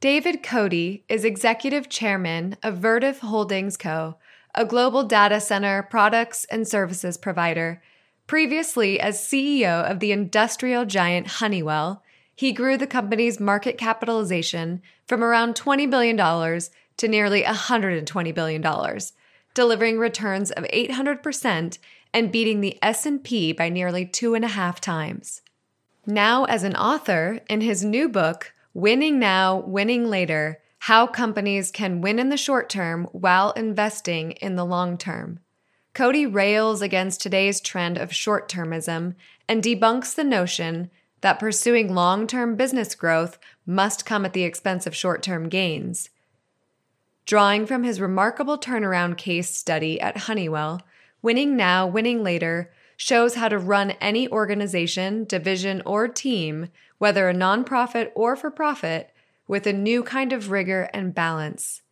David Cote is Executive Chairman of Vertiv Holdings Co., a global data center products and services provider. Previously as CEO of the industrial giant Honeywell, he grew the company's market capitalization from around $20 billion to nearly $120 billion, delivering returns of 800% and beating the S&P by nearly 2.5 times. Now as an author, in his new book, Winning Now, Winning Later, How Companies Can Win in the Short Term While Investing in the Long Term, Cote rails against today's trend of short-termism and debunks the notion that pursuing long-term business growth must come at the expense of short-term gains. Drawing from his remarkable turnaround case study at Honeywell, Winning Now, Winning Later shows how to run any organization, division, or team, whether a nonprofit or for-profit, with a new kind of rigor and balance.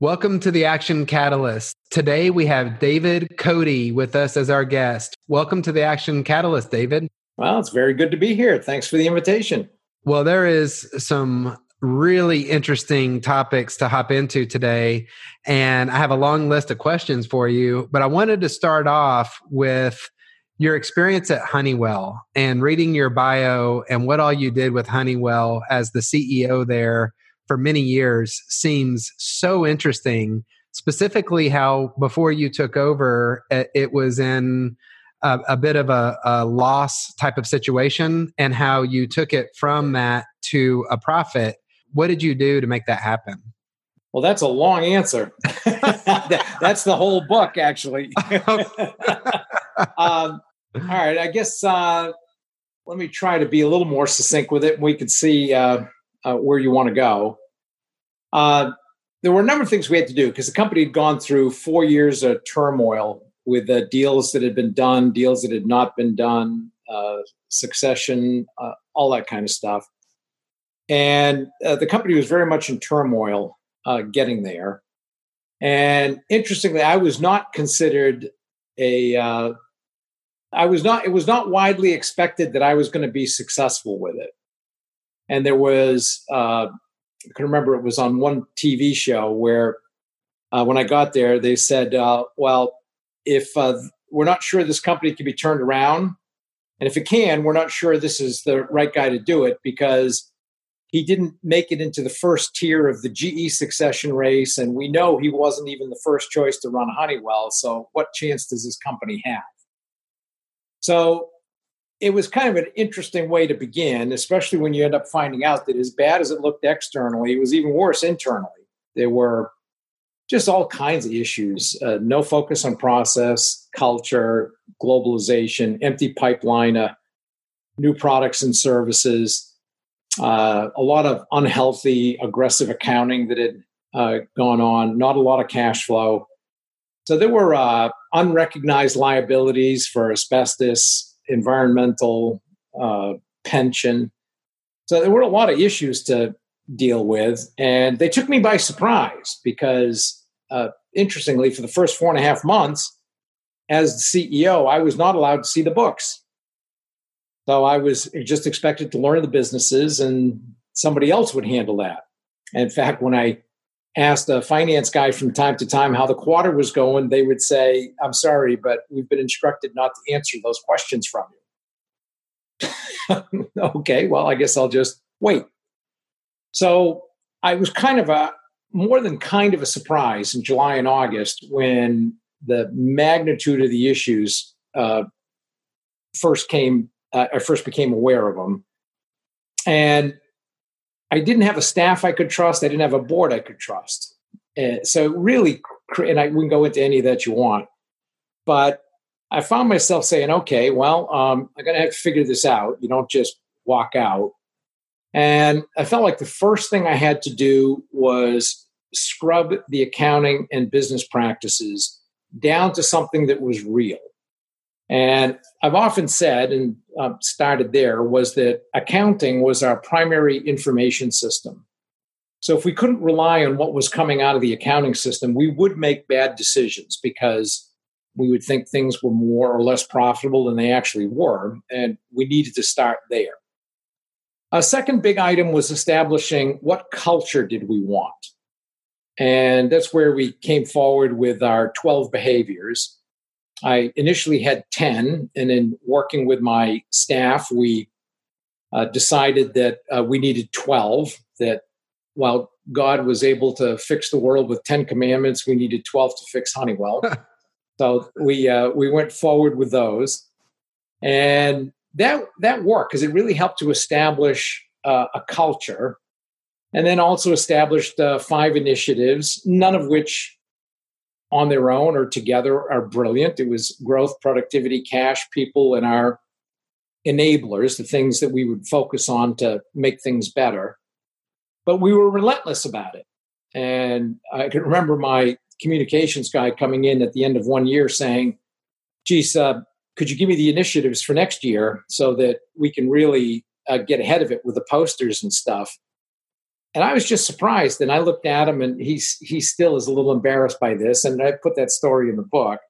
Welcome to the Action Catalyst. Today we have David Cote with us as our guest. Welcome to the Action Catalyst, David. Well, it's very good to be here. Thanks for the invitation. Well, there is some really interesting topics to hop into today, and I have a long list of questions for you, but I wanted to start off with your experience at Honeywell and reading your bio and what all you did with Honeywell as the CEO there for many years seems so interesting, specifically how before you took over, it was in a bit of a loss type of situation and how you took it from that to a profit. What did you do to make that happen? Well, that's a long answer. That's the whole book, actually. All right. I guess let me try to be a little more succinct with it, and we can see where you want to go. There were a number of things we had to do because the company had gone through 4 years of turmoil with deals that had been done, deals that had not been done, succession, all that kind of stuff. And the company was very much in turmoil getting there. And interestingly, I was not considered it was not widely expected that I was going to be successful with it. And there was, I can remember it was on one TV show where when I got there, they said, well, if we're not sure this company can be turned around, and if it can, we're not sure this is the right guy to do it because he didn't make it into the first tier of the GE succession race, and we know he wasn't even the first choice to run Honeywell, so what chance does this company have? So it was kind of an interesting way to begin, especially when you end up finding out that as bad as it looked externally, it was even worse internally. There were just all kinds of issues, no focus on process, culture, globalization, empty pipeline, new products and services, a lot of unhealthy, aggressive accounting that had gone on, not a lot of cash flow. So there were unrecognized liabilities for asbestos, environmental, pension. So there were a lot of issues to deal with. And they took me by surprise because, interestingly, for the first 4.5 months, as the CEO, I was not allowed to see the books. So I was just expected to learn the businesses and somebody else would handle that. And in fact, when I asked a finance guy from time to time how the quarter was going, they would say, I'm sorry, but we've been instructed not to answer those questions from you. Okay, well, I guess I'll just wait. So I was kind of more than kind of a surprise in July and August when the magnitude of the issues first became aware of them. And I didn't have a staff I could trust. I didn't have a board I could trust. And so really, and I wouldn't go into any that you want, but I found myself saying, okay, well, I'm going to have to figure this out. You don't just walk out. And I felt like the first thing I had to do was scrub the accounting and business practices down to something that was real. And I've often said, and started there, was that accounting was our primary information system. So if we couldn't rely on what was coming out of the accounting system, we would make bad decisions because we would think things were more or less profitable than they actually were, and we needed to start there. A second big item was establishing what culture did we want. And that's where we came forward with our 12 behaviors. I initially had 10, and in working with my staff, we decided that we needed 12, that while God was able to fix the world with 10 commandments, we needed 12 to fix Honeywell. So we went forward with those. And that worked because it really helped to establish a culture, and then also established 5 initiatives, none of which on their own or together are brilliant. It was growth, productivity, cash, people, and our enablers, the things that we would focus on to make things better. But we were relentless about it. And I can remember my communications guy coming in at the end of one year saying, geez, could you give me the initiatives for next year so that we can really get ahead of it with the posters and stuff? And I was just surprised. And I looked at him, and he still is a little embarrassed by this. And I put that story in the book.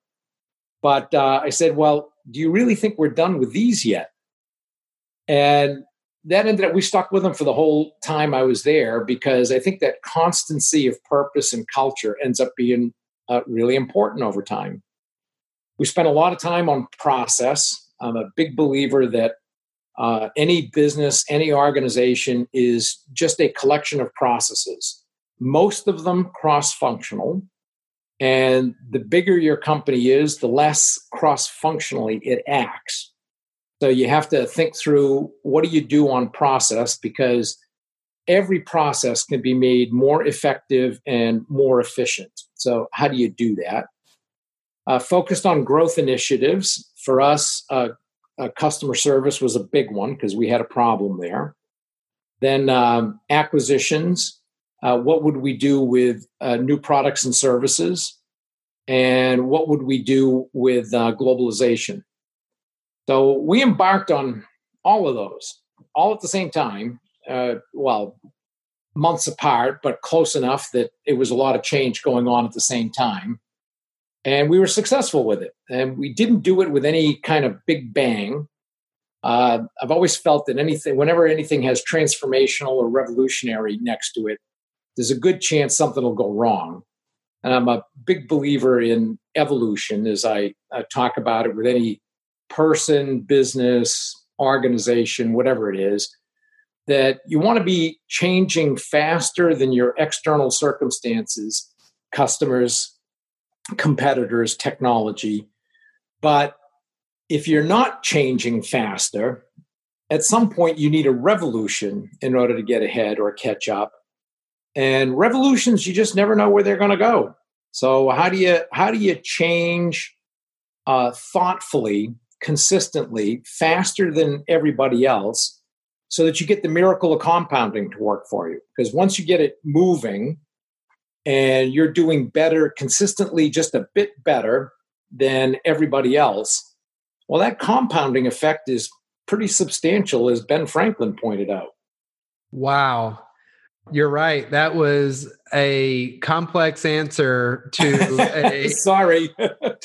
But I said, well, do you really think we're done with these yet? And that ended up, we stuck with them for the whole time I was there, because I think that constancy of purpose and culture ends up being really important over time. We spent a lot of time on process. I'm a big believer that any business, any organization is just a collection of processes, most of them cross-functional. And the bigger your company is, the less cross-functionally it acts. So you have to think through, what do you do on process? Because every process can be made more effective and more efficient. So how do you do that? Focused on growth initiatives. For us, customer service was a big one because we had a problem there. Then acquisitions. What would we do with new products and services? And what would we do with globalization? So we embarked on all of those, all at the same time, well, months apart, but close enough that it was a lot of change going on at the same time. And we were successful with it. And we didn't do it with any kind of big bang. I've always felt that whenever anything has transformational or revolutionary next to it, there's a good chance something will go wrong. And I'm a big believer in evolution, as I talk about it with any person, business, organization, whatever it is, that you want to be changing faster than your external circumstances, customers, competitors, technology. But if you're not changing faster, at some point you need a revolution in order to get ahead or catch up. And revolutions, you just never know where they're going to go. So how do you change thoughtfully, consistently, faster than everybody else, so that you get the miracle of compounding to work for you? Because once you get it moving, and you're doing better consistently, just a bit better than everybody else, well, that compounding effect is pretty substantial, as Ben Franklin pointed out. Wow. You're right. That was a complex answer to a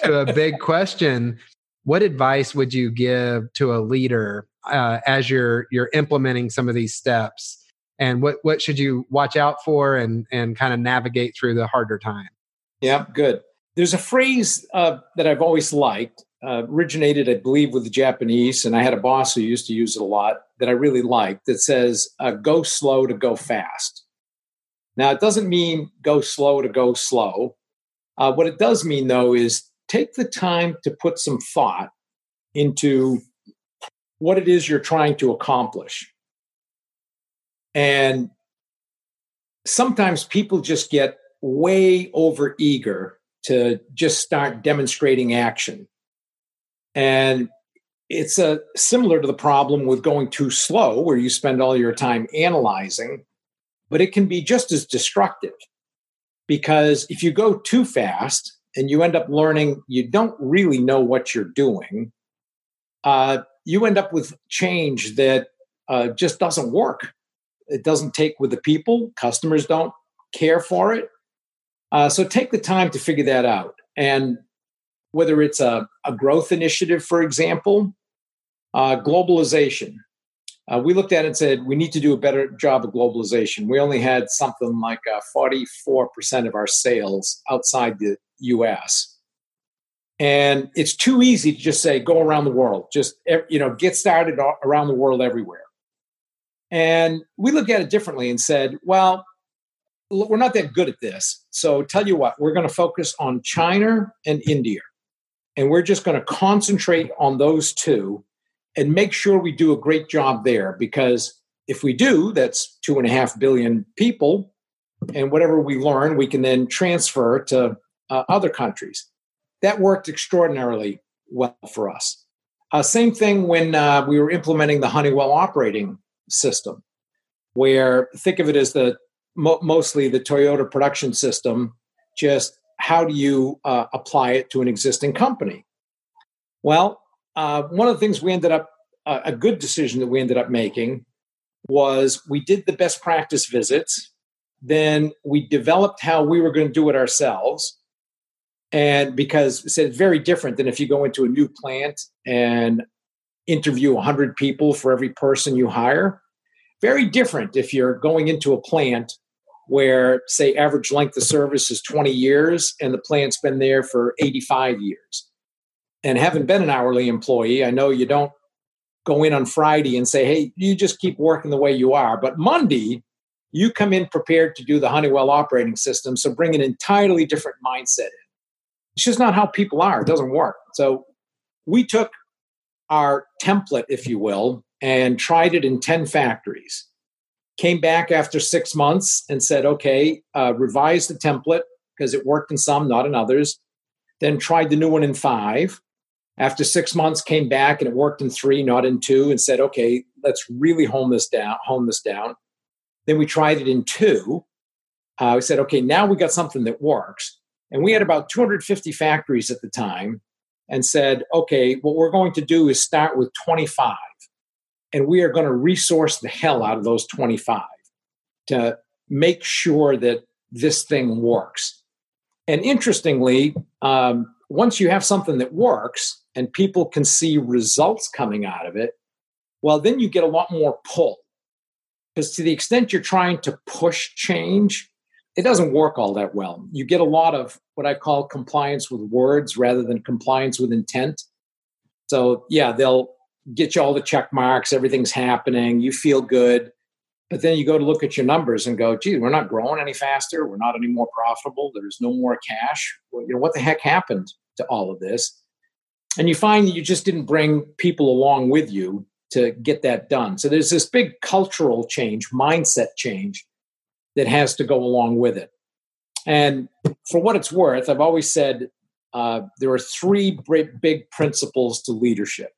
to a big question. What advice would you give to a leader as you're implementing some of these steps? And what should you watch out for and kind of navigate through the harder time? Yeah, good. There's a phrase that I've always liked, originated, I believe, with the Japanese, and I had a boss who used to use it a lot, that I really liked, that says, go slow to go fast. Now, it doesn't mean go slow to go slow. What it does mean, though, is take the time to put some thought into what it is you're trying to accomplish. And sometimes people just get way over eager to just start demonstrating action. And It's similar to the problem with going too slow, where you spend all your time analyzing, but it can be just as destructive, because if you go too fast and you end up learning you don't really know what you're doing, you end up with change that just doesn't work. It doesn't take with the people. Customers don't care for it. So take the time to figure that out. And whether it's a growth initiative, for example, globalization. We looked at it and said, we need to do a better job of globalization. We only had something like 44% of our sales outside the U.S. And it's too easy to just say, go around the world. Just, get started around the world everywhere. And we looked at it differently and said, well, we're not that good at this. So tell you what, we're going to focus on China and India. And we're just going to concentrate on those two and make sure we do a great job there. Because if we do, that's 2.5 billion people. And whatever we learn, we can then transfer to other countries. That worked extraordinarily well for us. Same thing when we were implementing the Honeywell Operating System, where think of it as mostly the Toyota production system, just how do you apply it to an existing company? Well, one of the things we ended up, a good decision that we ended up making was we did the best practice visits, then we developed how we were going to do it ourselves. And because it's very different than if you go into a new plant and interview 100 people for every person you hire. Very different if you're going into a plant where, say, average length of service is 20 years and the plant's been there for 85 years. And having been an hourly employee, I know you don't go in on Friday and say, hey, you just keep working the way you are. But Monday, you come in prepared to do the Honeywell Operating System, so bring an entirely different mindset in. It's just not how people are. It doesn't work. So we took our template, if you will, and tried it in 10 factories. Came back after 6 months and said, okay, revise the template because it worked in some, not in others. Then tried the new one in 5. After 6 months, came back and it worked in 3, not in 2, and said, okay, let's really hone this down. Then we tried it in 2. We said, okay, now we got something that works. And we had about 250 factories at the time and said, okay, what we're going to do is start with 25. And we are going to resource the hell out of those 25 to make sure that this thing works. And interestingly, once you have something that works and people can see results coming out of it, well, then you get a lot more pull. Because to the extent you're trying to push change, it doesn't work all that well. You get a lot of what I call compliance with words rather than compliance with intent. So yeah, they'll get you all the check marks, everything's happening, you feel good. But then you go to look at your numbers and go, gee, we're not growing any faster. We're not any more profitable. There's no more cash. Well, what the heck happened to all of this? And you find that you just didn't bring people along with you to get that done. So there's this big cultural change, mindset change, that has to go along with it. And for what it's worth, I've always said there are 3 big principles to leadership.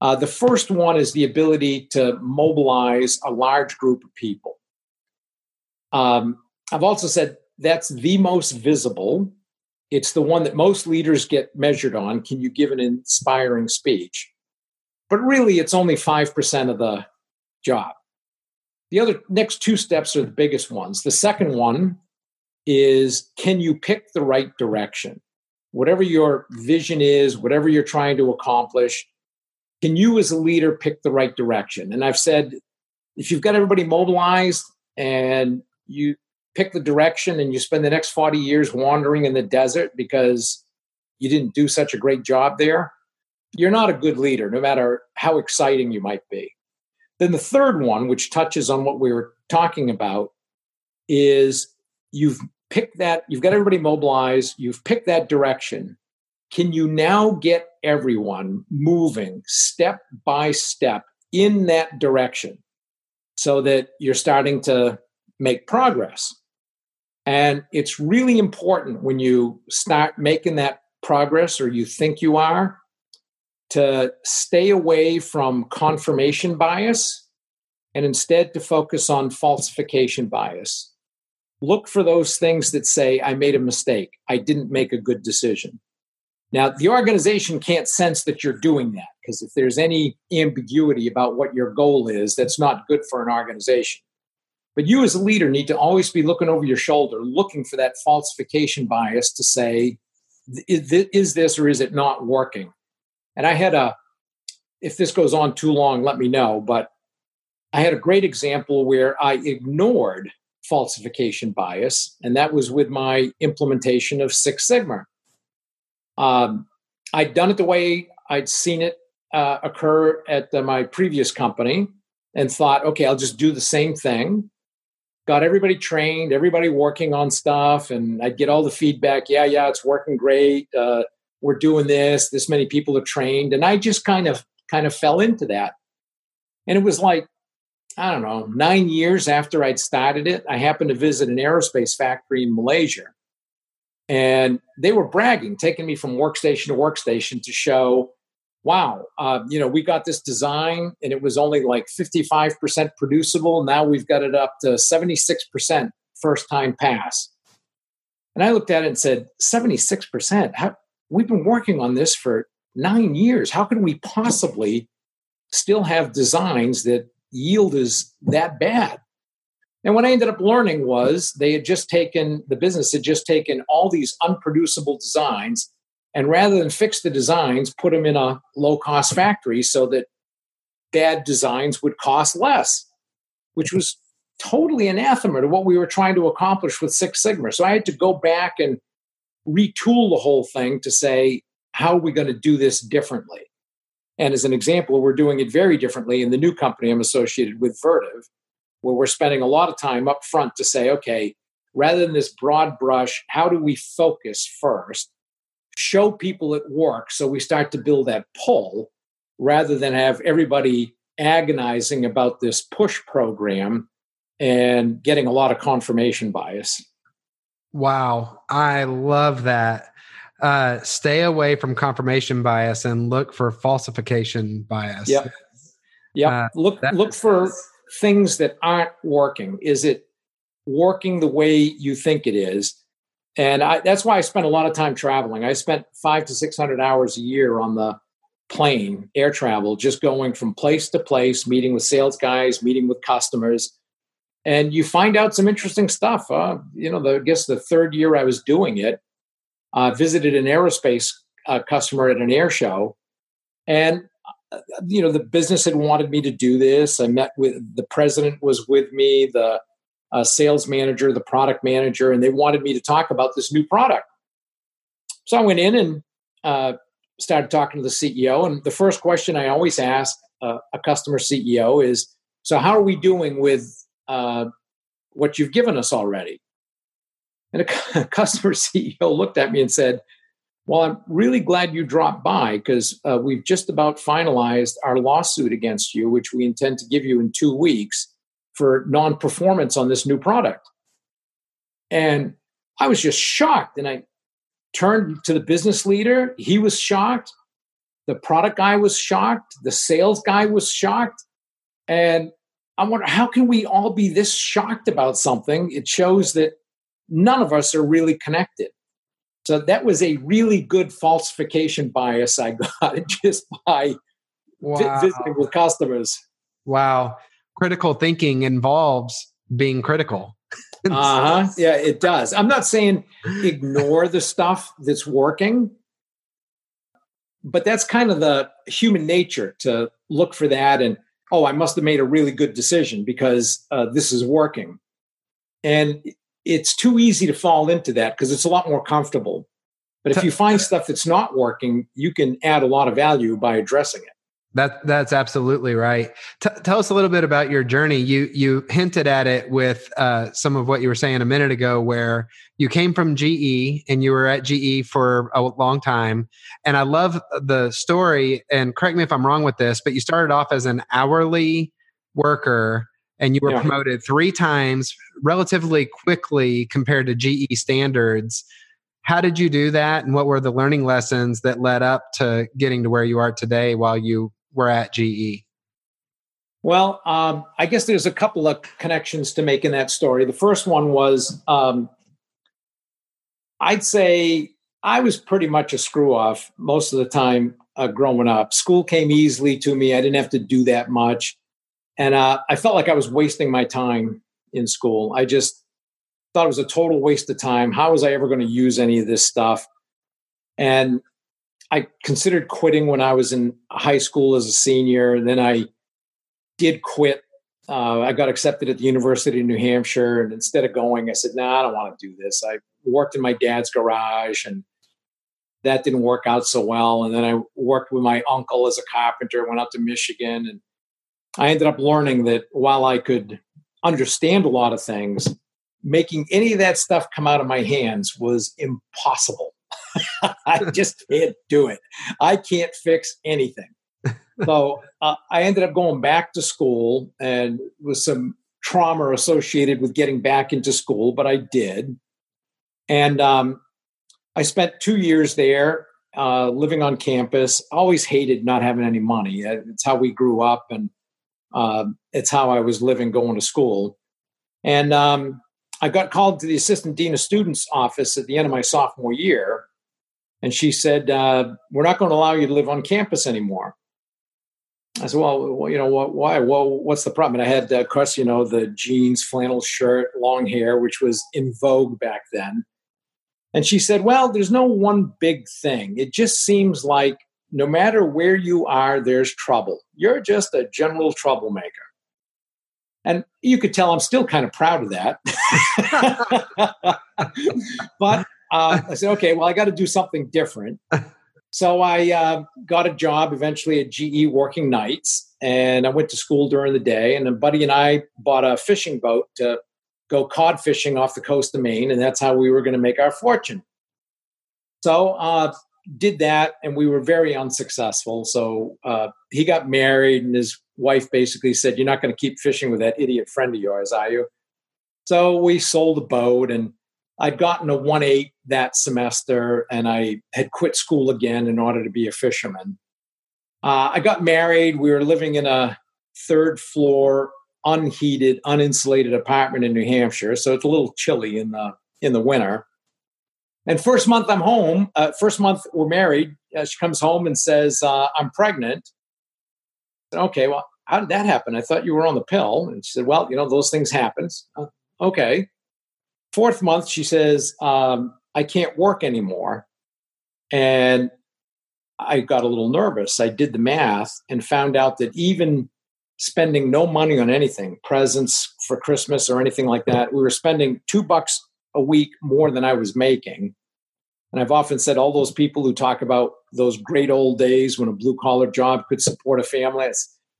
The first one is the ability to mobilize a large group of people. I've also said that's the most visible. It's the one that most leaders get measured on. Can you give an inspiring speech? But really, it's only 5% of the job. The other next 2 steps are the biggest ones. The second one is, can you pick the right direction? Whatever your vision is, whatever you're trying to accomplish, can you as a leader pick the right direction? And I've said, if you've got everybody mobilized and you pick the direction and you spend the next 40 years wandering in the desert because you didn't do such a great job there, you're not a good leader, no matter how exciting you might be. Then the third one, which touches on what we were talking about, is you've picked that, you've got everybody mobilized, you've picked that direction. Can you now get everyone moving step by step in that direction so that you're starting to make progress? And it's really important when you start making that progress, or you think you are, to stay away from confirmation bias and instead to focus on falsification bias. Look for those things that say, I made a mistake. I didn't make a good decision. Now, the organization can't sense that you're doing that, because if there's any ambiguity about what your goal is, that's not good for an organization. But you as a leader need to always be looking over your shoulder, looking for that falsification bias to say, is this or is it not working? And I had if this goes on too long, let me know, but I had a great example where I ignored falsification bias, and that was with my implementation of Six Sigma. I'd done it the way I'd seen it occur at my previous company and thought, okay, I'll just do the same thing. Got everybody trained, everybody working on stuff, and I'd get all the feedback. Yeah, it's working great. We're doing this. This many people are trained. And I just kind of fell into that. And it was like, I don't know, 9 years after I'd started it, I happened to visit an aerospace factory in Malaysia. And they were bragging, taking me from workstation to workstation to show, wow, we got this design and it was only like 55% producible. Now we've got it up to 76% first time pass. And I looked at it and said, 76%? We've been working on this for 9 years. How can we possibly still have designs that yield is that bad? And what I ended up learning was the business had just taken all these unproducible designs, and rather than fix the designs, put them in a low-cost factory so that bad designs would cost less, which was totally anathema to what we were trying to accomplish with Six Sigma. So I had to go back and retool the whole thing to say, how are we going to do this differently? And as an example, we're doing it very differently in the new company I'm associated with, Vertiv, where we're spending a lot of time up front to say, okay, rather than this broad brush, how do we focus first? Show people it works so we start to build that pull rather than have everybody agonizing about this push program and getting a lot of confirmation bias. Wow, I love that. Stay away from confirmation bias and look for falsification bias. Yep. Look for things that aren't working. Is it working the way you think it is? And that's why I spent a lot of time traveling. I spent 500 to 600 hours a year on the plane, air travel, just going from place to place, meeting with sales guys, meeting with customers. And you find out some interesting stuff. I guess the third year I was doing it, visited an aerospace customer at an air show, and the business had wanted me to do this. I met with the president, was with me, the sales manager, the product manager, and they wanted me to talk about this new product. So I went in and started talking to the CEO. And the first question I always ask a customer CEO is, "So how are we doing with what you've given us already?" And a customer CEO looked at me and said, "Well, I'm really glad you dropped by, because we've just about finalized our lawsuit against you, which we intend to give you in 2 weeks for non-performance on this new product." And I was just shocked. And I turned to the business leader. He was shocked. The product guy was shocked. The sales guy was shocked. And I wonder, how can we all be this shocked about something? It shows that none of us are really connected. So that was a really good falsification bias I got just by visiting with customers. Wow. Critical thinking involves being critical. Yeah, it does. I'm not saying ignore the stuff that's working, but that's kind of the human nature to look for that. And, I must have made a really good decision because this is working. And it's too easy to fall into that because it's a lot more comfortable. But if you find stuff that's not working, you can add a lot of value by addressing it. That's absolutely right. Tell us a little bit about your journey. You hinted at it with some of what you were saying a minute ago, where you came from GE and you were at GE for a long time. And I love the story, and correct me if I'm wrong with this, but you started off as an hourly worker and you were promoted 3 times relatively quickly compared to GE standards. How did you do that? And what were the learning lessons that led up to getting to where you are today while you were at GE? Well, I guess there's a couple of connections to make in that story. The first one was, I'd say I was pretty much a screw-off most of the time growing up. School came easily to me. I didn't have to do that much. And I felt like I was wasting my time in school. I just thought it was a total waste of time. How was I ever going to use any of this stuff? And I considered quitting when I was in high school as a senior. And then I did quit. I got accepted at the University of New Hampshire. And instead of going, I said, no, I don't want to do this. I worked in my dad's garage, and that didn't work out so well. And then I worked with my uncle as a carpenter, went out to Michigan. And I ended up learning that while I could understand a lot of things, making any of that stuff come out of my hands was impossible. I just can't do it. I can't fix anything. So I ended up going back to school, and with some trauma associated with getting back into school, but I did. And I spent 2 years there living on campus. Always hated not having any money. It's how we grew up, and it's how I was living going to school. And I got called to the assistant dean of students office at the end of my sophomore year. And she said, we're not going to allow you to live on campus anymore. I said, well, you know, what, why? Well, what's the problem? And I had, of course, you know, the jeans, flannel shirt, long hair, which was in vogue back then. And she said, well, there's no one big thing. It just seems like no matter where you are, there's trouble. You're just a general troublemaker. And you could tell I'm still kind of proud of that. But I said, okay, well, I got to do something different. So I got a job eventually at GE working nights, and I went to school during the day. And a buddy and I bought a fishing boat to go cod fishing off the coast of Maine, and that's how we were going to make our fortune. So did that, and we were very unsuccessful. So he got married, and his wife basically said, you're not going to keep fishing with that idiot friend of yours, are you? So we sold the boat, and I'd gotten a 1.8 that semester, and I had quit school again in order to be a fisherman. I got married. We were living in a third floor, unheated, uninsulated apartment in New Hampshire. So it's a little chilly in the winter. And first month I'm home, first month we're married, she comes home and says, I'm pregnant. I said, okay, well, how did that happen? I thought you were on the pill. And she said, well, you know, those things happen. Okay. Fourth month, she says, I can't work anymore. And I got a little nervous. I did the math and found out that even spending no money on anything, presents for Christmas or anything like that, we were spending $2 a week more than I was making. And I've often said all those people who talk about those great old days when a blue-collar job could support a family,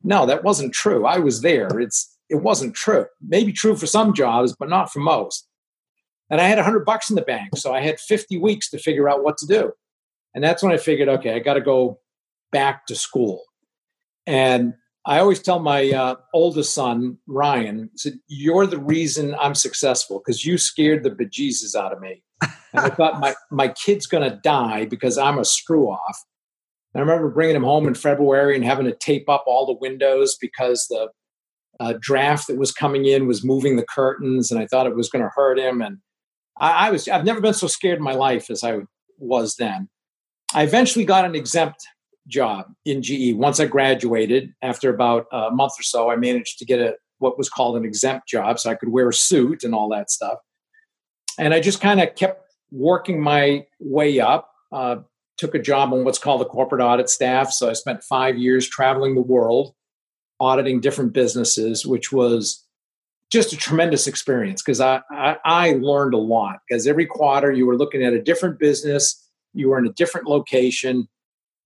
no, that wasn't true. I was there. It wasn't true. Maybe true for some jobs, but not for most. And I had $100 in the bank. So I had 50 weeks to figure out what to do. And that's when I figured, okay, I got to go back to school. And I always tell my oldest son, Ryan, I said, you're the reason I'm successful because you scared the bejesus out of me. And I thought my kid's going to die because I'm a screw off. And I remember bringing him home in February and having to tape up all the windows because the draft that was coming in was moving the curtains. And I thought it was going to hurt him. And I've never been so scared in my life as I was then. I eventually got an exempt job in GE. Once I graduated, after about a month or so, I managed to get what was called an exempt job. So I could wear a suit and all that stuff. And I just kind of kept working my way up, took a job on what's called the corporate audit staff. So I spent 5 years traveling the world, auditing different businesses, which was just a tremendous experience because I learned a lot because every quarter you were looking at a different business, you were in a different location,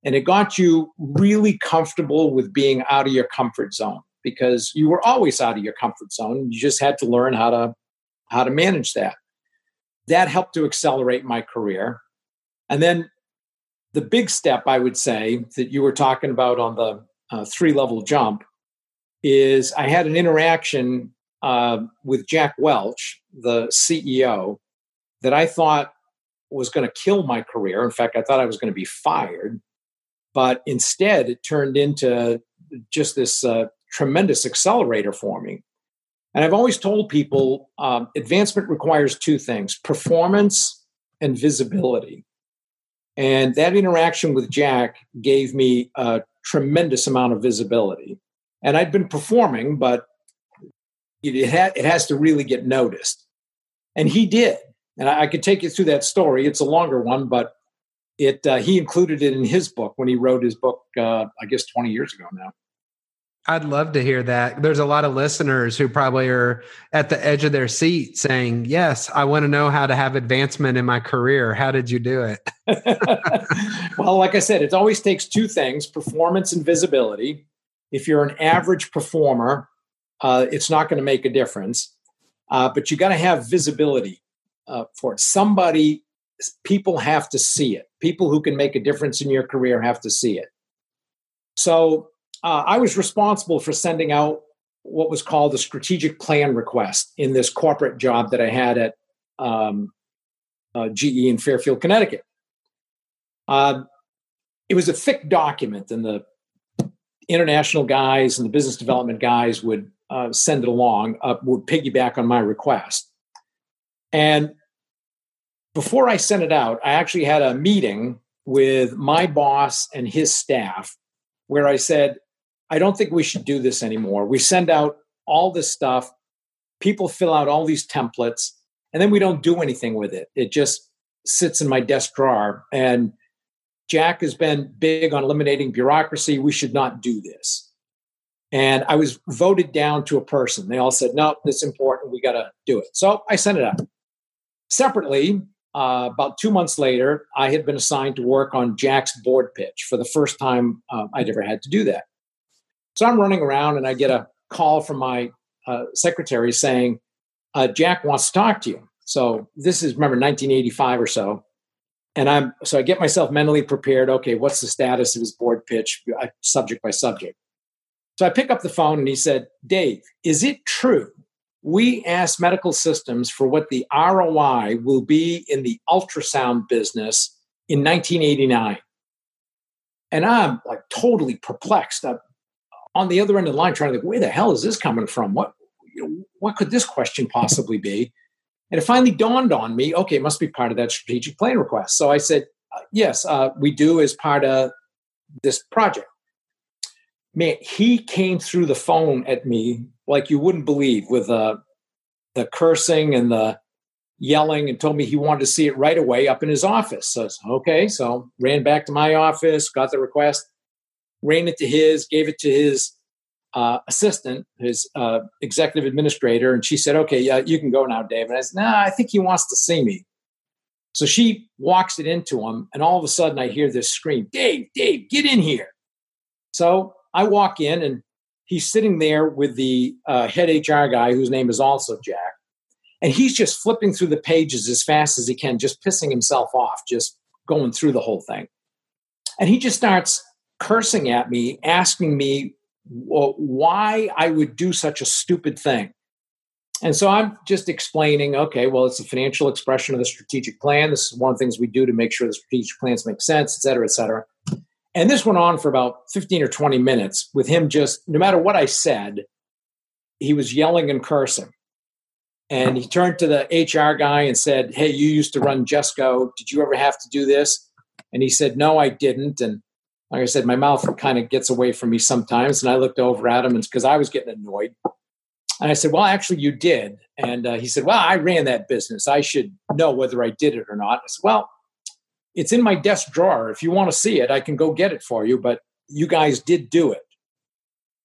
and it got you really comfortable with being out of your comfort zone because you were always out of your comfort zone. You just had to learn how to manage that. That helped to accelerate my career. And then the big step, I would say, that you were talking about on the three-level jump is I had an interaction with Jack Welch, the CEO, that I thought was going to kill my career. In fact, I thought I was going to be fired. But instead, it turned into just this tremendous accelerator for me. And I've always told people advancement requires two things, performance and visibility. And that interaction with Jack gave me a tremendous amount of visibility. And I'd been performing, but it has to really get noticed. And he did. And I could take you through that story. It's a longer one, but he included it in his book when he wrote his book, I guess, 20 years ago now. I'd love to hear that. There's a lot of listeners who probably are at the edge of their seat saying, yes, I want to know how to have advancement in my career. How did you do it? Well, like I said, it always takes two things, performance and visibility. If you're an average performer, it's not going to make a difference. But you got to have visibility for it. People have to see it. People who can make a difference in your career have to see it. So I was responsible for sending out what was called a strategic plan request in this corporate job that I had at GE in Fairfield, Connecticut. It was a thick document, and the international guys and the business development guys would send it along, would piggyback on my request. And before I sent it out, I actually had a meeting with my boss and his staff where I said, I don't think we should do this anymore. We send out all this stuff. People fill out all these templates, and then we don't do anything with it. It just sits in my desk drawer. And Jack has been big on eliminating bureaucracy. We should not do this. And I was voted down to a person. They all said, no, it's important. We got to do it. So I sent it out. Separately, about 2 months later, I had been assigned to work on Jack's board pitch for the first time I'd ever had to do that. So I'm running around and I get a call from my secretary saying, Jack wants to talk to you. So this is, remember, 1985 or so. And so I get myself mentally prepared. Okay, what's the status of his board pitch, subject by subject? So I pick up the phone and he said, Dave, is it true? We asked Medical Systems for what the ROI will be in the ultrasound business in 1989. And I'm like totally perplexed. I'm on the other end of the line trying to think, where the hell is this coming from? What could this question possibly be? And it finally dawned on me, okay, it must be part of that strategic plan request. So I said, yes, we do as part of this project. Man, he came through the phone at me like you wouldn't believe, with the cursing and the yelling, and told me he wanted to see it right away up in his office. So I said, okay, so ran back to my office, got the request, ran it to his, gave it to his assistant, his executive administrator, and she said, okay, yeah, you can go now, Dave. And I said, nah, I think he wants to see me. So she walks it into him, and all of a sudden I hear this scream, Dave, Dave, get in here. So I walk in, and he's sitting there with the head HR guy, whose name is also Jack, and he's just flipping through the pages as fast as he can, just pissing himself off, just going through the whole thing. And he just starts cursing at me, asking me why I would do such a stupid thing. And so I'm just explaining, okay, well, it's a financial expression of the strategic plan. This is one of the things we do to make sure the strategic plans make sense, et cetera, et cetera. And this went on for about 15 or 20 minutes with him just, no matter what I said, he was yelling and cursing. And he turned to the HR guy and said, hey, you used to run Jesco. Did you ever have to do this? And he said, no, I didn't. And like I said, my mouth kind of gets away from me sometimes. And I looked over at him because I was getting annoyed. And I said, well, actually, you did. And he said, well, I ran that business. I should know whether I did it or not. I said, well, it's in my desk drawer. If you want to see it, I can go get it for you, but you guys did do it.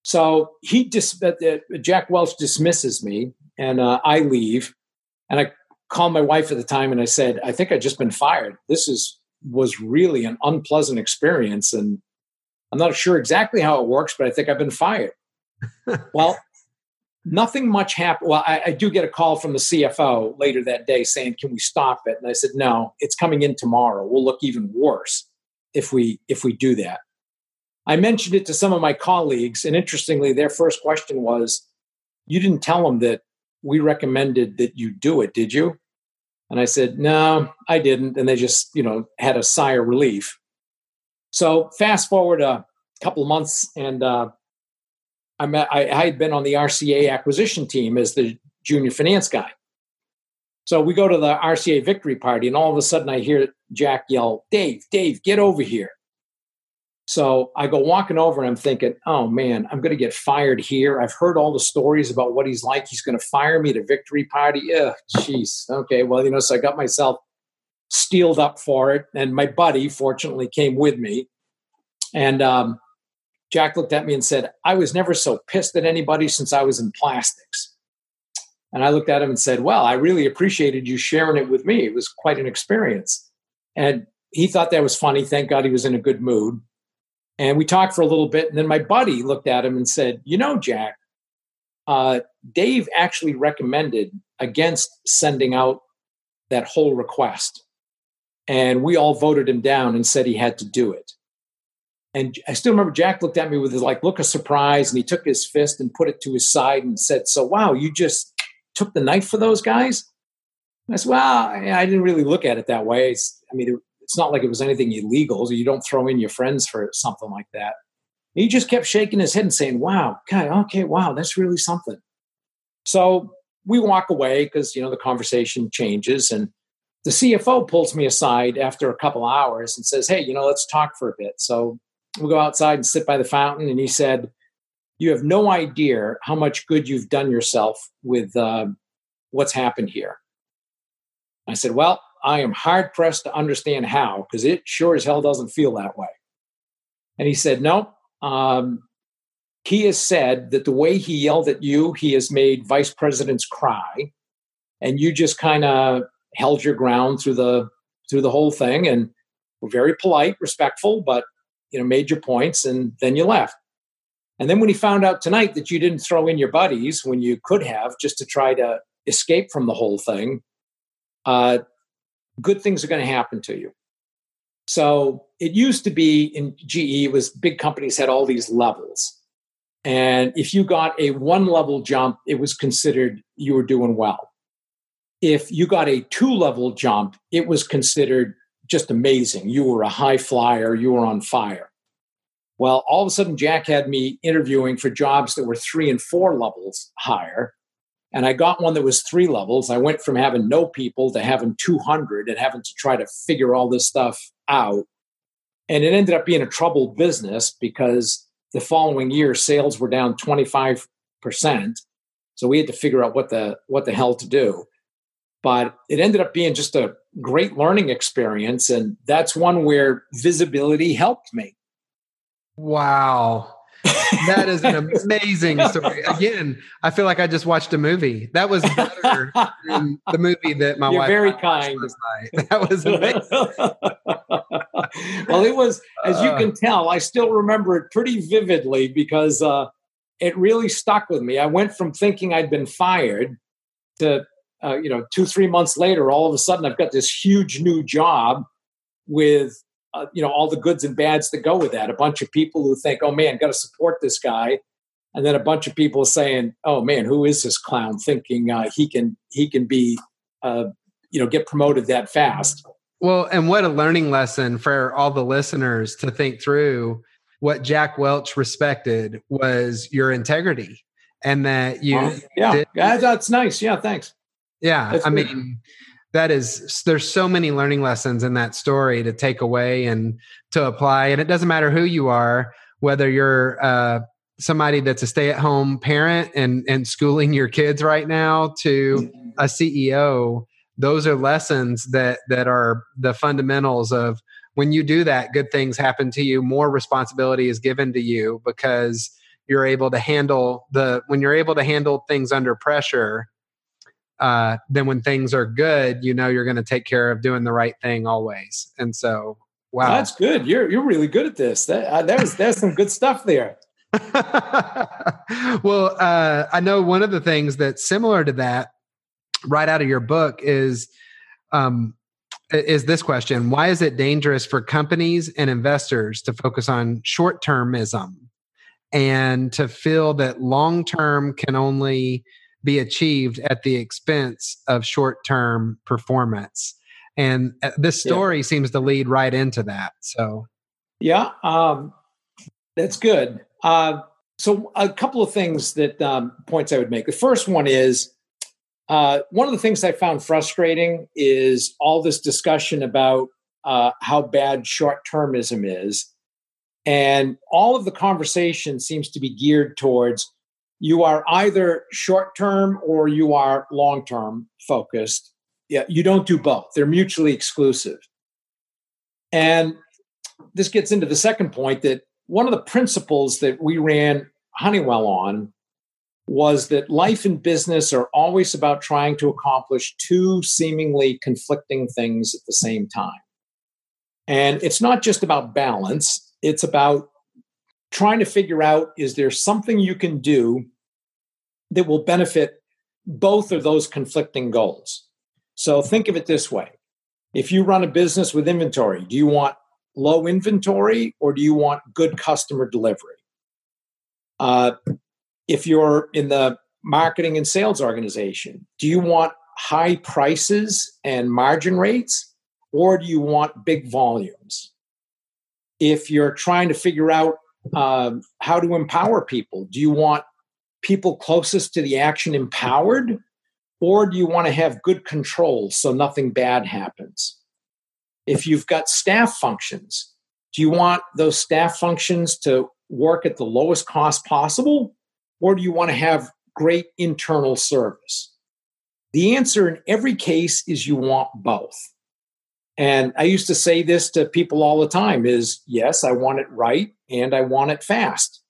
So Jack Welch dismisses me, and I leave. And I called my wife at the time and I said, I think I've just been fired. This was really an unpleasant experience. And I'm not sure exactly how it works, but I think I've been fired. Well, nothing much happened. Well, I do get a call from the CFO later that day saying, can we stop it? And I said, no, it's coming in tomorrow. We'll look even worse if we do that. I mentioned it to some of my colleagues, and interestingly, their first question was, you didn't tell them that we recommended that you do it, did you? And I said, no, I didn't. And they just, you know, had a sigh of relief. So fast forward a couple of months, and I had been on the RCA acquisition team as the junior finance guy. So we go to the RCA victory party, and all of a sudden I hear Jack yell, Dave, get over here. So I go walking over, and I'm thinking, oh, man, I'm going to get fired here. I've heard all the stories about what he's like. He's going to fire me at a victory party. Ugh, jeez. Okay, well, you know, so I got myself steeled up for it. And my buddy, fortunately, came with me. And Jack looked at me and said, I was never so pissed at anybody since I was in plastics. And I looked at him and said, well, I really appreciated you sharing it with me. It was quite an experience. And he thought that was funny. Thank God he was in a good mood. And we talked for a little bit, and then my buddy looked at him and said, you know, Jack, Dave actually recommended against sending out that whole request. And we all voted him down and said he had to do it. And I still remember Jack looked at me with his like look of surprise, and he took his fist and put it to his side and said, so, wow, you just took the knife for those guys? And I said, well, I didn't really look at it that way. It's not like it was anything illegal. So you don't throw in your friends for something like that. He just kept shaking his head and saying, wow, God, okay, wow, that's really something. So we walk away because, you know, the conversation changes. And the CFO pulls me aside after a couple hours and says, hey, you know, let's talk for a bit. So we go outside and sit by the fountain. And he said, you have no idea how much good you've done yourself with what's happened here. I said, well, I am hard-pressed to understand how, because it sure as hell doesn't feel that way. And he said, no, he has said that the way he yelled at you, he has made vice presidents cry, and you just kind of held your ground through the whole thing, and were very polite, respectful, but, you know, made your points, and then you left. And then when he found out tonight that you didn't throw in your buddies when you could have just to try to escape from the whole thing, good things are going to happen to you. So it used to be in GE, it was big companies had all these levels. And if you got a one level jump, it was considered you were doing well. If you got a two level jump, it was considered just amazing. You were a high flyer, you were on fire. Well, all of a sudden, Jack had me interviewing for jobs that were 3 and 4 levels higher. And I got one that was 3 levels. I went from having no people to having 200 and having to try to figure all this stuff out. And it ended up being a troubled business because the following year, sales were down 25%. So we had to figure out what the hell to do. But it ended up being just a great learning experience. And that's one where visibility helped me. Wow. That is an amazing story. Again, I feel like I just watched a movie. That was better than the movie that my wife very kind. Last night. That was amazing. Well, it was, as you can tell, I still remember it pretty vividly because it really stuck with me. I went from thinking I'd been fired to, 2-3 months later, all of a sudden I've got this huge new job with all the goods and bads that go with that. A bunch of people who think, oh, man, got to support this guy. And then a bunch of people saying, oh, man, who is this clown thinking he can be, get promoted that fast? Well, and what a learning lesson for all the listeners to think through. What Jack Welch respected was your integrity and that you. Oh, yeah, that's nice. Yeah, thanks. Yeah, that's mean. There's so many learning lessons in that story to take away and to apply. And it doesn't matter who you are, whether you're somebody that's a stay-at-home parent and schooling your kids right now to a CEO, those are lessons that are the fundamentals of when you do that, good things happen to you, more responsibility is given to you because you're able to handle things under pressure. Then when things are good, you know you're going to take care of doing the right thing always. And so, wow, that's good. You're really good at this. That's some good stuff there. Well, I know one of the things that's similar to that, right out of your book, is this question: why is it dangerous for companies and investors to focus on short-termism and to feel that long-term can only be achieved at the expense of short-term performance. And this story seems to lead right into that. So, that's good. So a couple of things that points I would make. The first one is one of the things I found frustrating is all this discussion about how bad short-termism is. And all of the conversation seems to be geared towards you are either short-term or you are long-term focused. Yeah, you don't do both. They're mutually exclusive. And this gets into the second point that one of the principles that we ran Honeywell on was that life and business are always about trying to accomplish two seemingly conflicting things at the same time. And it's not just about balance. It's about trying to figure out, is there something you can do that will benefit both of those conflicting goals? So think of it this way. If you run a business with inventory, do you want low inventory or do you want good customer delivery? If you're in the marketing and sales organization, do you want high prices and margin rates or do you want big volumes? If you're trying to figure out how to empower people, do you want people closest to the action empowered, or do you want to have good control so nothing bad happens? If you've got staff functions, do you want those staff functions to work at the lowest cost possible, or do you want to have great internal service? The answer in every case is you want both. And I used to say this to people all the time is, yes, I want it right and I want it fast.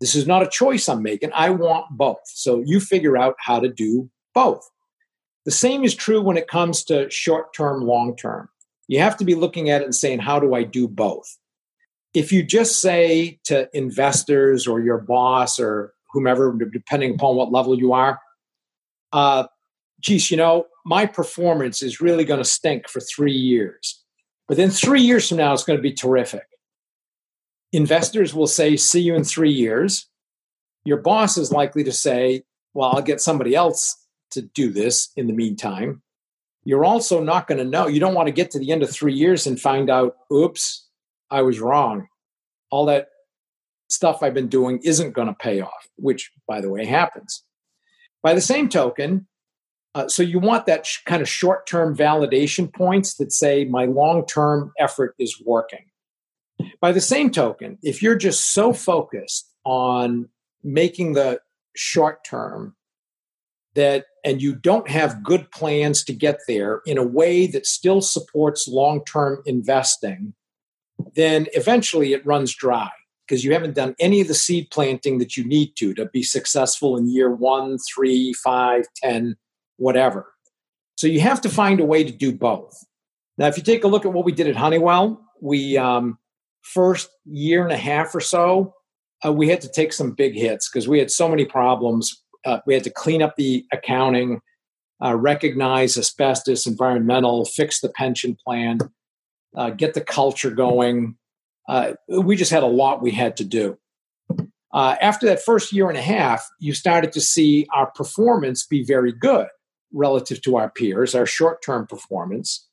This is not a choice I'm making. I want both. So you figure out how to do both. The same is true when it comes to short-term, long-term. You have to be looking at it and saying, how do I do both? If you just say to investors or your boss or whomever, depending upon what level you are, geez, you know, my performance is really going to stink for 3 years. But then 3 years from now, it's going to be terrific. Investors will say, see you in 3 years. Your boss is likely to say, well, I'll get somebody else to do this in the meantime. You're also not going to know. You don't want to get to the end of 3 years and find out, oops, I was wrong. All that stuff I've been doing isn't going to pay off, which, by the way, happens. By the same token, so you want that kind of short-term validation points that say my long-term effort is working. By the same token, if you're just so focused on making the short-term that, and you don't have good plans to get there in a way that still supports long-term investing, then eventually it runs dry because you haven't done any of the seed planting that you need to be successful in year 1, 3, 5, 10. Whatever. So you have to find a way to do both. Now, if you take a look at what we did at Honeywell, we first year and a half or so, we had to take some big hits because we had so many problems. We had to clean up the accounting, recognize asbestos, environmental, fix the pension plan, get the culture going. We just had a lot we had to do. After that first year and a half, you started to see our performance be very good relative to our peers, our short-term performance.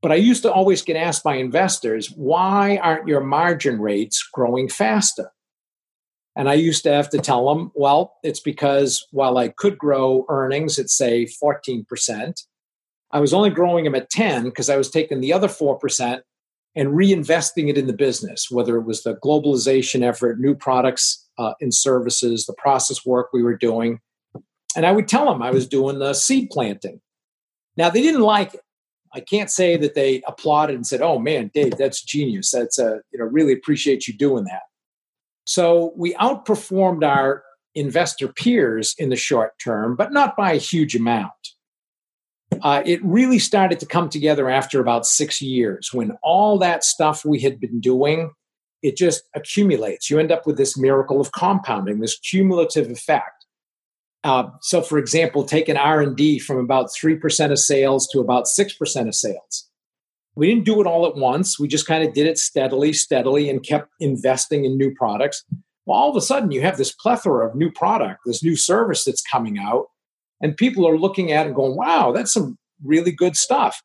But I used to always get asked by investors, why aren't your margin rates growing faster? And I used to have to tell them, well, it's because while I could grow earnings at, say, 14%, I was only growing them at 10 because I was taking the other 4% and reinvesting it in the business, whether it was the globalization effort, new products and services, the process work we were doing. And I would tell them I was doing the seed planting. Now, they didn't like it. I can't say that they applauded and said, oh, man, Dave, that's genius. That's really appreciate you doing that. So we outperformed our investor peers in the short term, but not by a huge amount. It really started to come together after about 6 years when all that stuff we had been doing, it just accumulates. You end up with this miracle of compounding, this cumulative effect. So, for example, take an R&D from about 3% of sales to about 6% of sales. We didn't do it all at once. We just kind of did it steadily, and kept investing in new products. Well, all of a sudden, you have this plethora of new product, this new service that's coming out, and people are looking at it and going, wow, that's some really good stuff.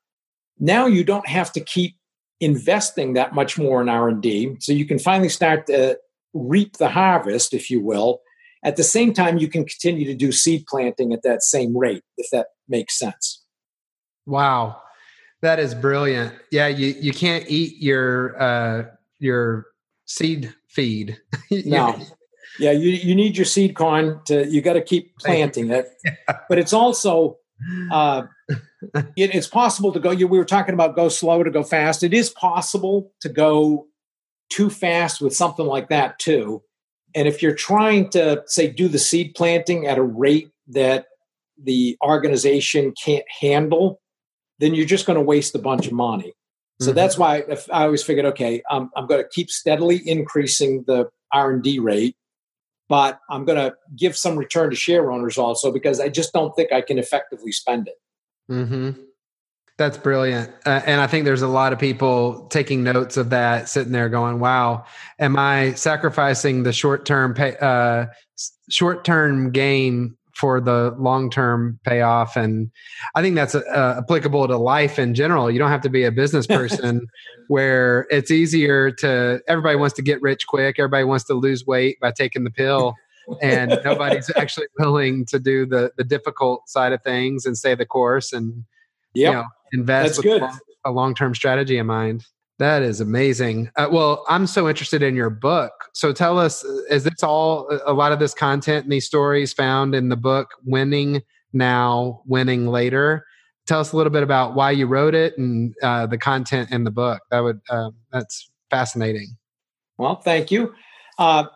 Now you don't have to keep investing that much more in R&D, so you can finally start to reap the harvest, if you will. At the same time, you can continue to do seed planting at that same rate, if that makes sense. Wow, that is brilliant. Yeah, you can't eat your seed feed. No. Yeah, you need your seed corn you got to keep planting it. Yeah. But it's also, it's possible to go, we were talking about go slow to go fast. It is possible to go too fast with something like that too. And if you're trying to, say, do the seed planting at a rate that the organization can't handle, then you're just going to waste a bunch of money. So mm-hmm. That's why I always figured, okay, I'm going to keep steadily increasing the R&D rate, but I'm going to give some return to share owners also because I just don't think I can effectively spend it. Mm-hmm. That's brilliant. And I think there's a lot of people taking notes of that, sitting there going, wow, am I sacrificing the short-term gain for the long-term payoff? And I think that's applicable to life in general. You don't have to be a business person where it's easier to, everybody wants to get rich quick. Everybody wants to lose weight by taking the pill. And nobody's actually willing to do the difficult side of things and stay the course and yep. Invest with a long-term strategy in mind. That is amazing. Well, I'm so interested in your book. So tell us, is this all, a lot of this content and these stories found in the book, Winning Now, Winning Later? Tell us a little bit about why you wrote it and the content in the book. That's fascinating. Well, thank you. A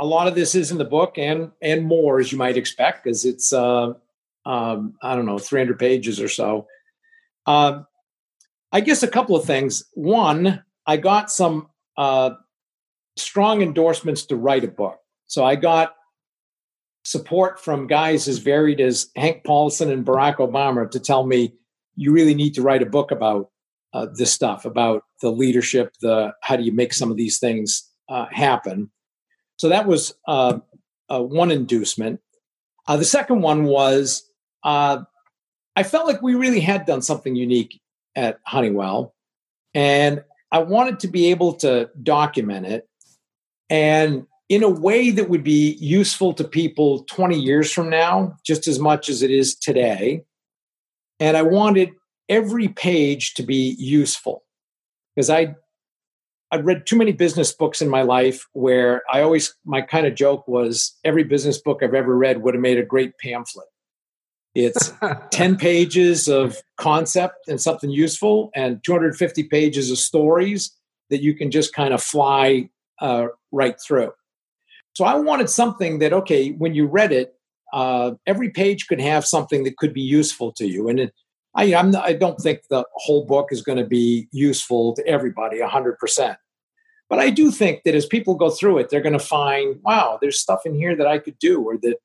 lot of this is in the book and more, as you might expect, because it's, 300 pages or so. I guess a couple of things. One, I got some strong endorsements to write a book. So I got support from guys as varied as Hank Paulson and Barack Obama to tell me, you really need to write a book about this stuff, about the leadership, how do you make some of these things happen. So that was one inducement. The second one was I felt like we really had done something unique at Honeywell, and I wanted to be able to document it and in a way that would be useful to people 20 years from now, just as much as it is today. And I wanted every page to be useful because I'd read too many business books in my life where my kind of joke was every business book I've ever read would have made a great pamphlet. It's 10 pages of concept and something useful and 250 pages of stories that you can just kind of fly right through. So I wanted something that, okay, when you read it, every page could have something that could be useful to you. And I don't think the whole book is going to be useful to everybody 100%. But I do think that as people go through it, they're going to find, wow, there's stuff in here that I could do or that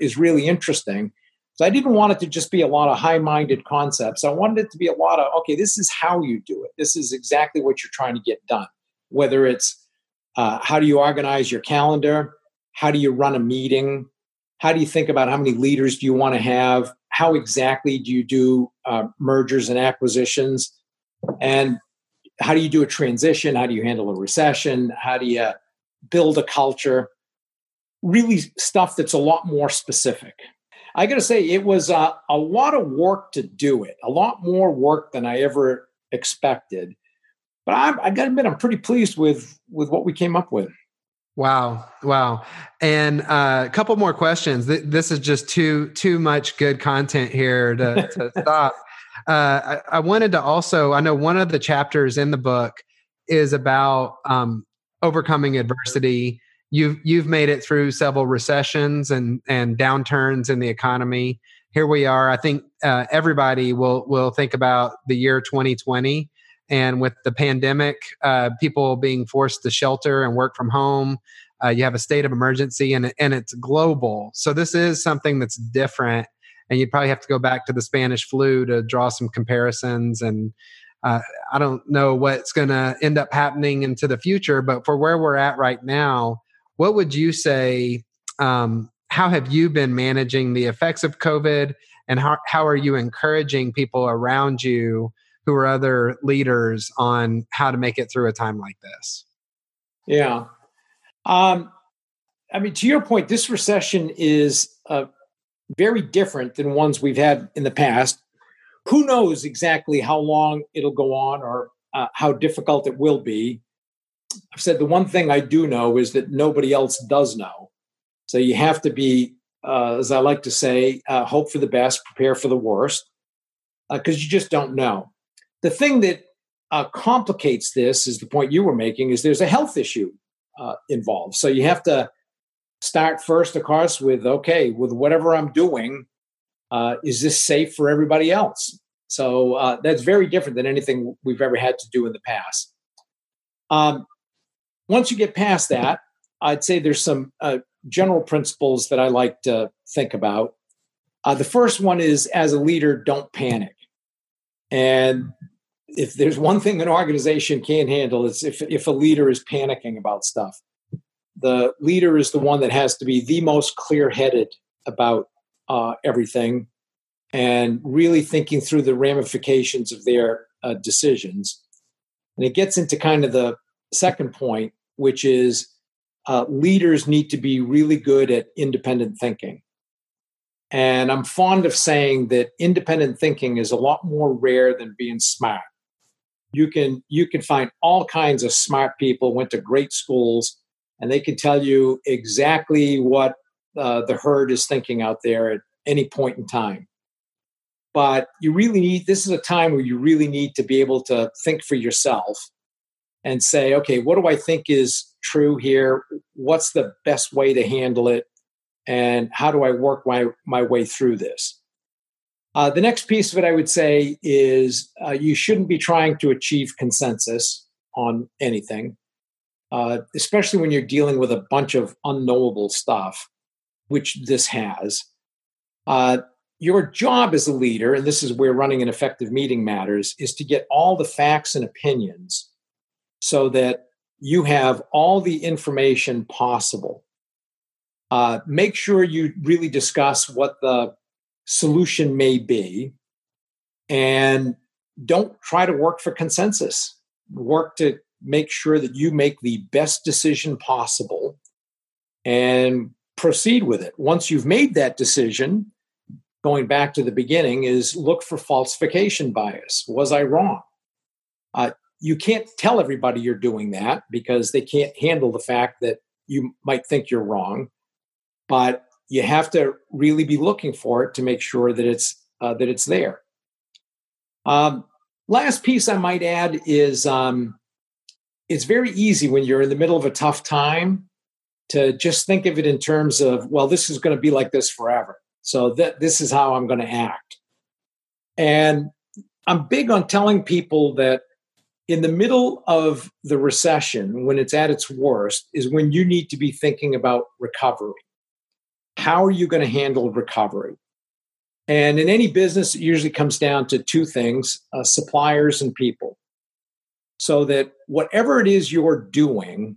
is really interesting. So I didn't want it to just be a lot of high-minded concepts. I wanted it to be a lot of, okay, this is how you do it. This is exactly what you're trying to get done, whether it's how do you organize your calendar? How do you run a meeting? How do you think about how many leaders do you want to have? How exactly do you do mergers and acquisitions? And how do you do a transition? How do you handle a recession? How do you build a culture? Really stuff that's a lot more specific. I got to say, it was a lot of work to do it, a lot more work than I ever expected. But I got to admit, I'm pretty pleased with what we came up with. Wow. And a couple more questions. This is just too much good content here to stop. I wanted to also, I know one of the chapters in the book is about overcoming adversity. You've made it through several recessions and downturns in the economy. Here we are. I think everybody will think about the year 2020. And with the pandemic, people being forced to shelter and work from home, you have a state of emergency and it's global. So this is something that's different. And you'd probably have to go back to the Spanish flu to draw some comparisons. And I don't know what's going to end up happening into the future, but for where we're at right now, what would you say, how have you been managing the effects of COVID, and how are you encouraging people around you who are other leaders on how to make it through a time like this? Yeah. I mean, to your point, this recession is very different than ones we've had in the past. Who knows exactly how long it'll go on or how difficult it will be. I've said the one thing I do know is that nobody else does know. So you have to be, as I like to say, hope for the best, prepare for the worst, because you just don't know. The thing that complicates this is the point you were making is there's a health issue involved. So you have to start first, of course, with, okay, with whatever I'm doing, is this safe for everybody else? So that's very different than anything we've ever had to do in the past. Once you get past that, I'd say there's some general principles that I like to think about. The first one is, as a leader, don't panic. And if there's one thing an organization can't handle, it's if a leader is panicking about stuff. The leader is the one that has to be the most clear-headed about everything and really thinking through the ramifications of their decisions. And it gets into kind of the second point, which is leaders need to be really good at independent thinking. And I'm fond of saying that independent thinking is a lot more rare than being smart. You can find all kinds of smart people, went to great schools, and they can tell you exactly what the herd is thinking out there at any point in time. But you really need, this is a time where you really need to be able to think for yourself and say, okay, what do I think is true here? What's the best way to handle it? And how do I work my way through this? The next piece of it, I would say, is you shouldn't be trying to achieve consensus on anything, especially when you're dealing with a bunch of unknowable stuff, which this has. Your job as a leader, and this is where running an effective meeting matters, is to get all the facts and opinions so that you have all the information possible. Make sure you really discuss what the solution may be, and don't try to work for consensus. Work to make sure that you make the best decision possible and proceed with it. Once you've made that decision, going back to the beginning, is look for falsification bias. Was I wrong? You can't tell everybody you're doing that because they can't handle the fact that you might think you're wrong, but you have to really be looking for it to make sure that it's there. Last piece I might add is it's very easy when you're in the middle of a tough time to just think of it in terms of, well, this is going to be like this forever. So this is how I'm going to act. And I'm big on telling people that in the middle of the recession, when it's at its worst, is when you need to be thinking about recovery. How are you going to handle recovery? And in any business, it usually comes down to two things, suppliers and people. So that whatever it is you're doing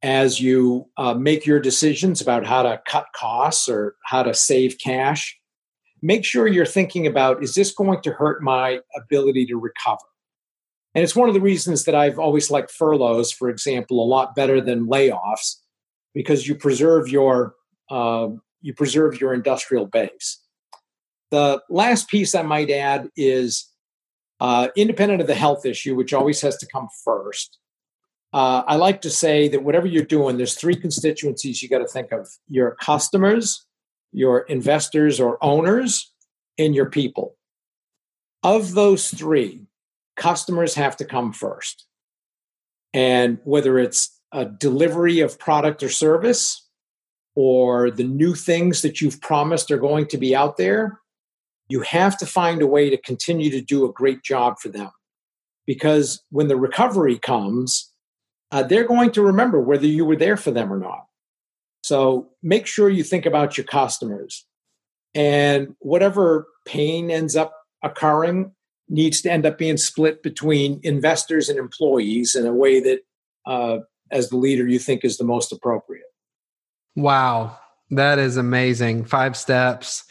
as you make your decisions about how to cut costs or how to save cash, make sure you're thinking about, is this going to hurt my ability to recover? And it's one of the reasons that I've always liked furloughs, for example, a lot better than layoffs, because you preserve your industrial base. The last piece I might add is independent of the health issue, which always has to come first. I like to say that whatever you're doing, there's three constituencies you got to think of: your customers, your investors or owners, and your people. Of those three, customers have to come first. And whether it's a delivery of product or service, or the new things that you've promised are going to be out there, you have to find a way to continue to do a great job for them. Because when the recovery comes, they're going to remember whether you were there for them or not. So make sure you think about your customers. And whatever pain ends up occurring needs to end up being split between investors and employees in a way that, as the leader, you think is the most appropriate. Wow. That is amazing. 5 steps.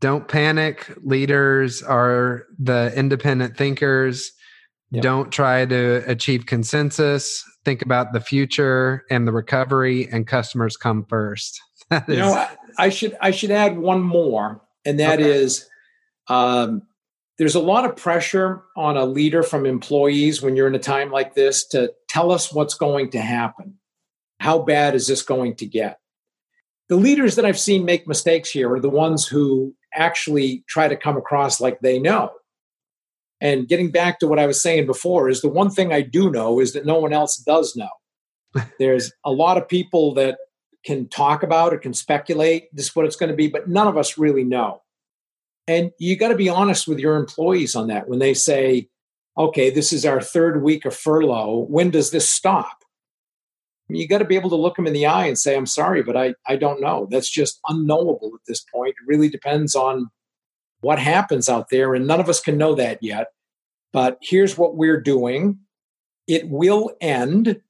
Don't panic. Leaders are the independent thinkers. Yep. Don't try to achieve consensus. Think about the future and the recovery, and customers come first. You know, I should add one more, and that is there's a lot of pressure on a leader from employees when you're in a time like this to tell us what's going to happen. How bad is this going to get? The leaders that I've seen make mistakes here are the ones who actually try to come across like they know. And getting back to what I was saying before is the one thing I do know is that no one else does know. There's a lot of people that can talk about it, can speculate, this is what it's going to be, but none of us really know. And you got to be honest with your employees on that. When they say, okay, this is our 3rd week of furlough, when does this stop? You got to be able to look them in the eye and say, I'm sorry, but I don't know. That's just unknowable at this point. It really depends on what happens out there, and none of us can know that yet. But here's what we're doing. It will end,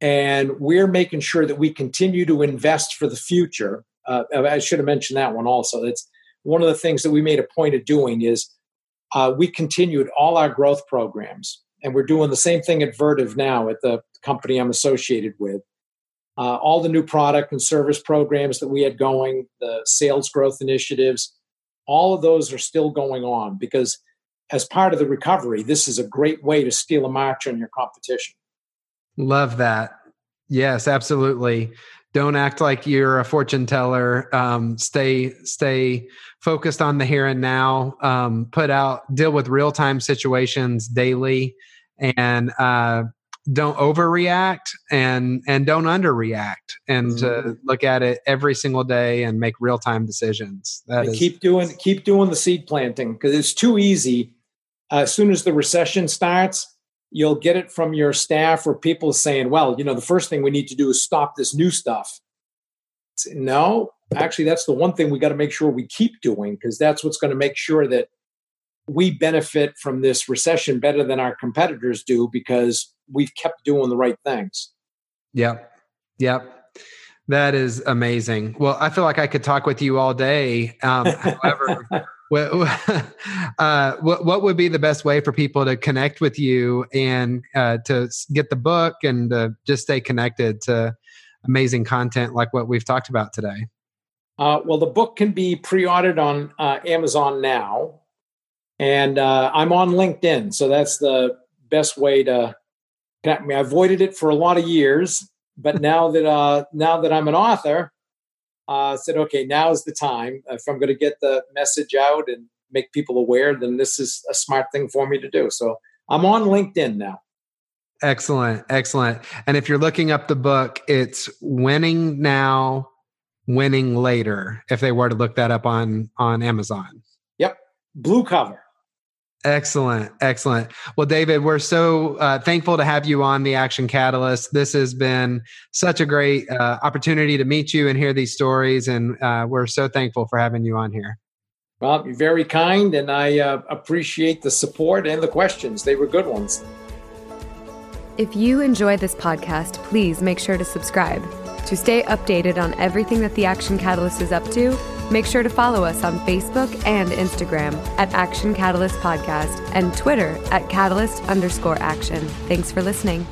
and we're making sure that we continue to invest for the future. I should have mentioned that one also. It's one of the things that we made a point of doing is we continued all our growth programs, and we're doing the same thing at Vertiv now at the company I'm associated with. All the new product and service programs that we had going, the sales growth initiatives, all of those are still going on because as part of the recovery, this is a great way to steal a march on your competition. Love that. Yes, absolutely. Don't act like you're a fortune teller. Stay focused on the here and now. Deal with real-time situations daily, and don't overreact and don't underreact. And to look at it every single day and make real-time decisions. Keep doing the seed planting because it's too easy. As soon as the recession starts, you'll get it from your staff or people saying, well, you know, the first thing we need to do is stop this new stuff. No, actually, that's the one thing we got to make sure we keep doing because that's what's going to make sure that we benefit from this recession better than our competitors do because we've kept doing the right things. Yep. That is amazing. Well, I feel like I could talk with you all day. However, what would be the best way for people to connect with you and to get the book and just stay connected to amazing content like what we've talked about today? Well, the book can be pre-ordered on Amazon now. And I'm on LinkedIn. So that's the best way to connect me. I avoided it for a lot of years. But now that I'm an author, I said, okay, now is the time. If I'm going to get the message out and make people aware, then this is a smart thing for me to do. So I'm on LinkedIn now. Excellent. And if you're looking up the book, it's Winning Now, Winning Later, if they were to look that up on Amazon. Yep. Blue cover. Excellent. Well, David, we're so thankful to have you on the Action Catalyst. This has been such a great opportunity to meet you and hear these stories. And we're so thankful for having you on here. Well, you're very kind. And I appreciate the support and the questions. They were good ones. If you enjoy this podcast, please make sure to subscribe. To stay updated on everything that the Action Catalyst is up to, make sure to follow us on Facebook and Instagram at Action Catalyst Podcast and Twitter at Catalyst_Action. Thanks for listening.